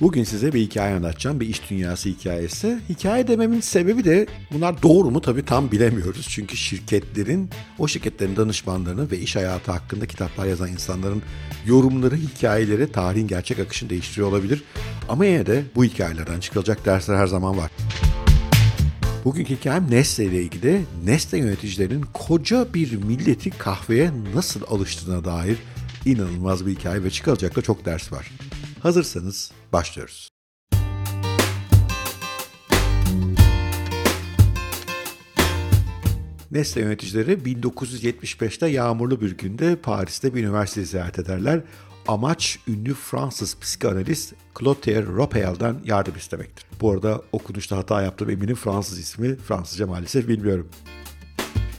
Bugün size bir hikaye anlatacağım. Bir iş dünyası hikayesi. Hikaye dememin sebebi de bunlar doğru mu tabii tam bilemiyoruz. Çünkü şirketlerin, o şirketlerin danışmanlarının ve iş hayatı hakkında kitaplar yazan insanların yorumları, hikayeleri tarihin gerçek akışını değiştiriyor olabilir. Ama yine de bu hikayelerden çıkılacak dersler her zaman var. Bugünkü hikayem Nestle ile ilgili. Nestle yöneticilerinin koca bir milleti kahveye nasıl alıştığına dair inanılmaz bir hikaye ve çıkılacak da çok ders var. Hazırsanız başlıyoruz. Nestle yöneticileri 1975'te yağmurlu bir günde Paris'te bir üniversiteyi ziyaret ederler. Amaç ünlü Fransız psikanalist Clotaire Rapaille'den yardım istemektir. Bu arada okunuşta hata yaptım eminim, Fransız ismi, Fransızca maalesef bilmiyorum.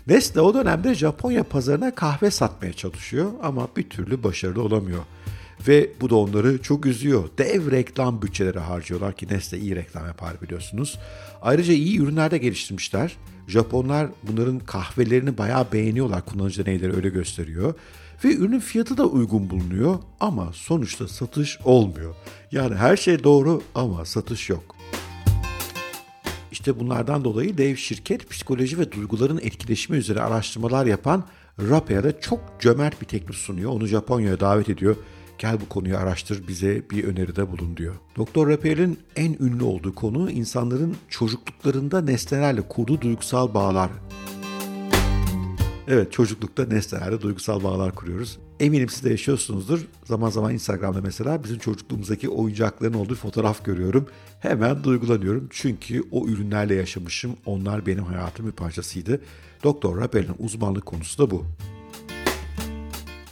Nestle o dönemde Japonya pazarına kahve satmaya çalışıyor ama bir türlü başarılı olamıyor. Ve bu da onları çok üzüyor. Dev reklam bütçeleri harcıyorlar ki Nestle iyi reklam yapar biliyorsunuz. Ayrıca iyi ürünler de geliştirmişler. Japonlar bunların kahvelerini bayağı beğeniyorlar. Kullanıcı deneyleri öyle gösteriyor. Ve ürünün fiyatı da uygun bulunuyor ama sonuçta satış olmuyor. Yani her şey doğru ama satış yok. İşte bunlardan dolayı dev şirket psikoloji ve duyguların etkileşimi üzerine araştırmalar yapan Rapaille'e çok cömert bir teklif sunuyor. Onu Japonya'ya davet ediyor. Gel bu konuyu araştır, bize bir öneride bulun diyor. Doktor Rapaille'in en ünlü olduğu konu insanların çocukluklarında nesnelerle kurduğu duygusal bağlar. Evet, çocuklukta nesnelerle duygusal bağlar kuruyoruz. Eminim siz de yaşıyorsunuzdur. Zaman zaman Instagram'da mesela bizim çocukluğumuzdaki oyuncakların olduğu fotoğraf görüyorum. Hemen duygulanıyorum çünkü o ürünlerle yaşamışım. Onlar benim hayatımın bir parçasıydı. Doktor Rapaille'in uzmanlık konusu da bu.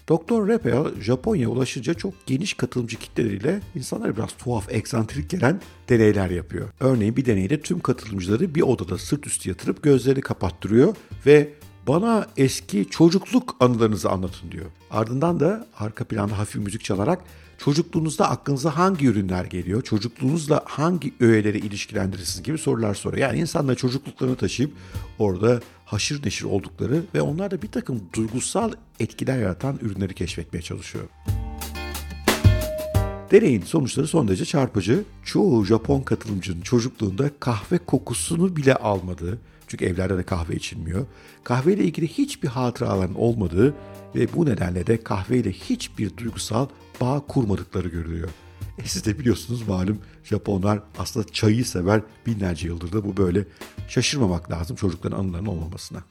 Doktor Rapaille Japonya'ya ulaşınca çok geniş katılımcı kitleleriyle insanlara biraz tuhaf, eksantrik gelen deneyler yapıyor. Örneğin bir deneyde tüm katılımcıları bir odada sırt üstü yatırıp gözlerini kapattırıyor ve bana eski çocukluk anılarınızı anlatın diyor. Ardından da arka planda hafif müzik çalarak çocukluğunuzda aklınıza hangi ürünler geliyor, çocukluğunuzla hangi öğeleri ilişkilendirirsiniz gibi sorular soruyor. Yani insanlar çocukluklarını taşıyıp orada haşır neşir oldukları ve onlarda bir takım duygusal etkiler yaratan ürünleri keşfetmeye çalışıyor. Deneyin sonuçları son derece çarpıcı. Çoğu Japon katılımcının çocukluğunda kahve kokusunu bile almadığı, çünkü evlerde de kahve içilmiyor, kahveyle ilgili hiçbir hatıraların olmadığı ve bu nedenle de kahveyle hiçbir duygusal bağ kurmadıkları görülüyor. Siz de biliyorsunuz malum, Japonlar aslında çayı sever, binlerce yıldır da bu böyle. Şaşırmamak lazım çocukların anılarının olmamasına.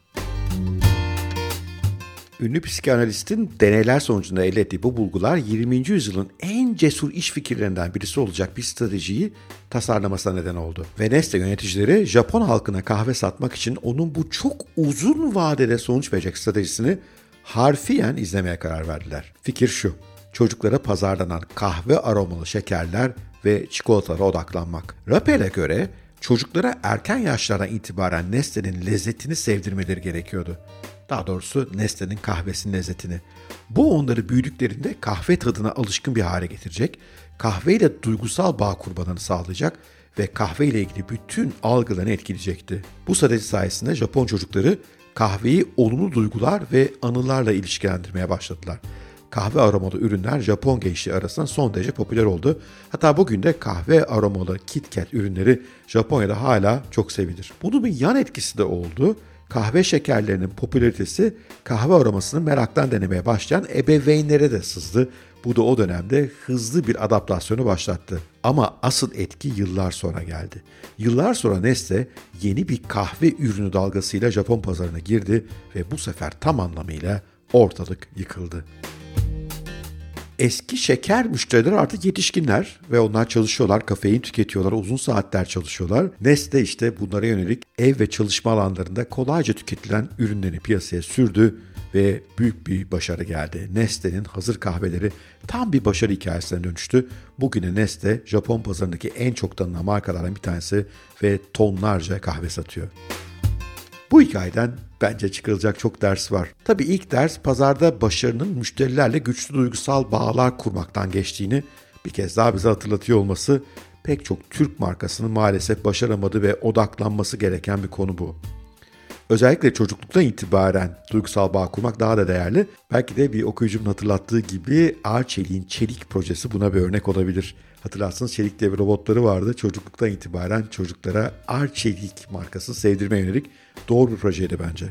Ünlü psikanalistin deneyler sonucunda elde ettiği bu bulgular 20. yüzyılın en cesur iş fikirlerinden birisi olacak bir stratejiyi tasarlamasına neden oldu. Ve Nestle yöneticileri Japon halkına kahve satmak için onun bu çok uzun vadede sonuç verecek stratejisini harfiyen izlemeye karar verdiler. Fikir şu: çocuklara pazarlanan kahve aromalı şekerler ve çikolatalara odaklanmak. Rapaille'e göre çocuklara erken yaşlardan itibaren Nestle'nin lezzetini sevdirmeleri gerekiyordu. Daha doğrusu Nestle'nin kahvesinin lezzetini. Bu onları büyüdüklerinde kahve tadına alışkın bir hale getirecek, kahveyle duygusal bağ kurmalarını sağlayacak ve kahveyle ilgili bütün algılarını etkileyecekti. Bu strateji sayesinde Japon çocukları kahveyi olumlu duygular ve anılarla ilişkilendirmeye başladılar. Kahve aromalı ürünler Japon gençliği arasında son derece popüler oldu. Hatta bugün de kahve aromalı Kit Kat ürünleri Japonya'da hala çok sevilir. Bunun bir yan etkisi de oldu. Kahve şekerlerinin popülaritesi kahve aromasını meraktan denemeye başlayan ebeveynlere de sızdı. Bu da o dönemde hızlı bir adaptasyonu başlattı. Ama asıl etki yıllar sonra geldi. Yıllar sonra Nestle yeni bir kahve ürünü dalgasıyla Japon pazarına girdi ve bu sefer tam anlamıyla ortalık yıkıldı. Eski şeker müşteriler artık yetişkinler ve onlar çalışıyorlar, kafein tüketiyorlar, uzun saatler çalışıyorlar. Nestle işte bunlara yönelik ev ve çalışma alanlarında kolayca tüketilen ürünlerini piyasaya sürdü ve büyük bir başarı geldi. Nestle'nin hazır kahveleri tam bir başarı hikayesine dönüştü. Bugüne Nestle, Japon pazarındaki en çok tanınan markalardan bir tanesi ve tonlarca kahve satıyor. Bu hikayeden bence çıkarılacak çok ders var. Tabii ilk ders, pazarda başarının müşterilerle güçlü duygusal bağlar kurmaktan geçtiğini bir kez daha bize hatırlatıyor olması. Pek çok Türk markasının maalesef başaramadığı ve odaklanması gereken bir konu bu. Özellikle çocukluktan itibaren duygusal bağ kurmak daha da değerli. Belki de bir okuyucumun hatırlattığı gibi Arçelik'in Çelik projesi buna bir örnek olabilir. Hatırlarsınız Çelik diye bir robotları vardı. Çocukluktan itibaren çocuklara Arçelik markasını sevdirmeye yönelik doğru bir projeydi bence.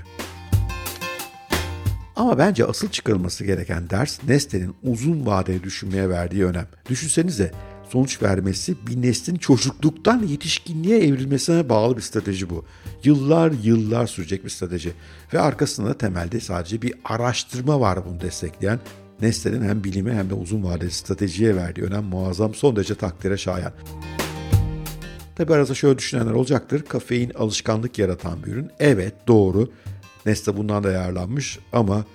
Ama bence asıl çıkarılması gereken ders Nestle'nin uzun vadeli düşünmeye verdiği önem. Düşünsenize sonuç vermesi bir neslin çocukluktan yetişkinliğe evrilmesine bağlı bir strateji bu. Yıllar sürecek bir strateji. Ve arkasında da temelde sadece bir araştırma var bunu destekleyen. Nestle'nin hem bilime hem de uzun vadeli stratejiye verdiği önem muazzam, son derece takdire şayan. Tabi arada şöyle düşünenler olacaktır. Kafein alışkanlık yaratan bir ürün. Evet, doğru. Nestle bundan da yararlanmış ama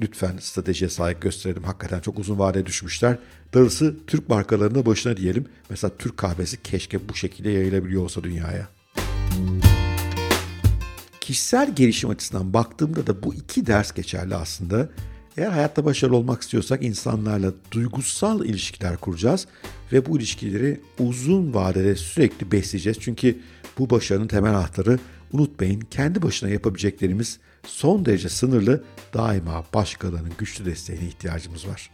lütfen stratejiye saygı gösterelim. Hakikaten çok uzun vadeye düşmüşler. Darısı Türk markalarının başına diyelim. Mesela Türk kahvesi keşke bu şekilde yayılabiliyor olsa dünyaya. Kişisel gelişim açısından baktığımda da bu iki ders geçerli aslında. Eğer hayatta başarılı olmak istiyorsak insanlarla duygusal ilişkiler kuracağız ve bu ilişkileri uzun vadede sürekli besleyeceğiz. Çünkü bu başarının temel anahtarı, unutmayın, kendi başına yapabileceklerimiz son derece sınırlı, daima başkalarının güçlü desteğine ihtiyacımız var.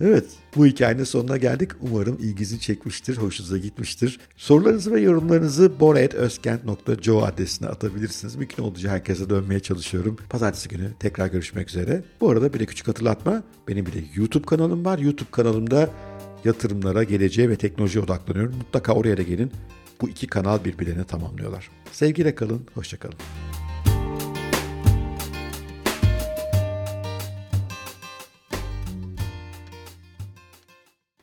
Evet, bu hikayenin sonuna geldik. Umarım ilginizi çekmiştir, hoşunuza gitmiştir. Sorularınızı ve yorumlarınızı bora@özkent.co adresine atabilirsiniz. Mümkün olduğunca herkese dönmeye çalışıyorum. Pazartesi günü tekrar görüşmek üzere. Bu arada bir de küçük hatırlatma, benim bir de YouTube kanalım var. YouTube kanalımda yatırımlara, geleceğe ve teknolojiye odaklanıyorum. Mutlaka oraya da gelin. Bu iki kanal birbirlerini tamamlıyorlar. Sevgiyle kalın, hoşça kalın.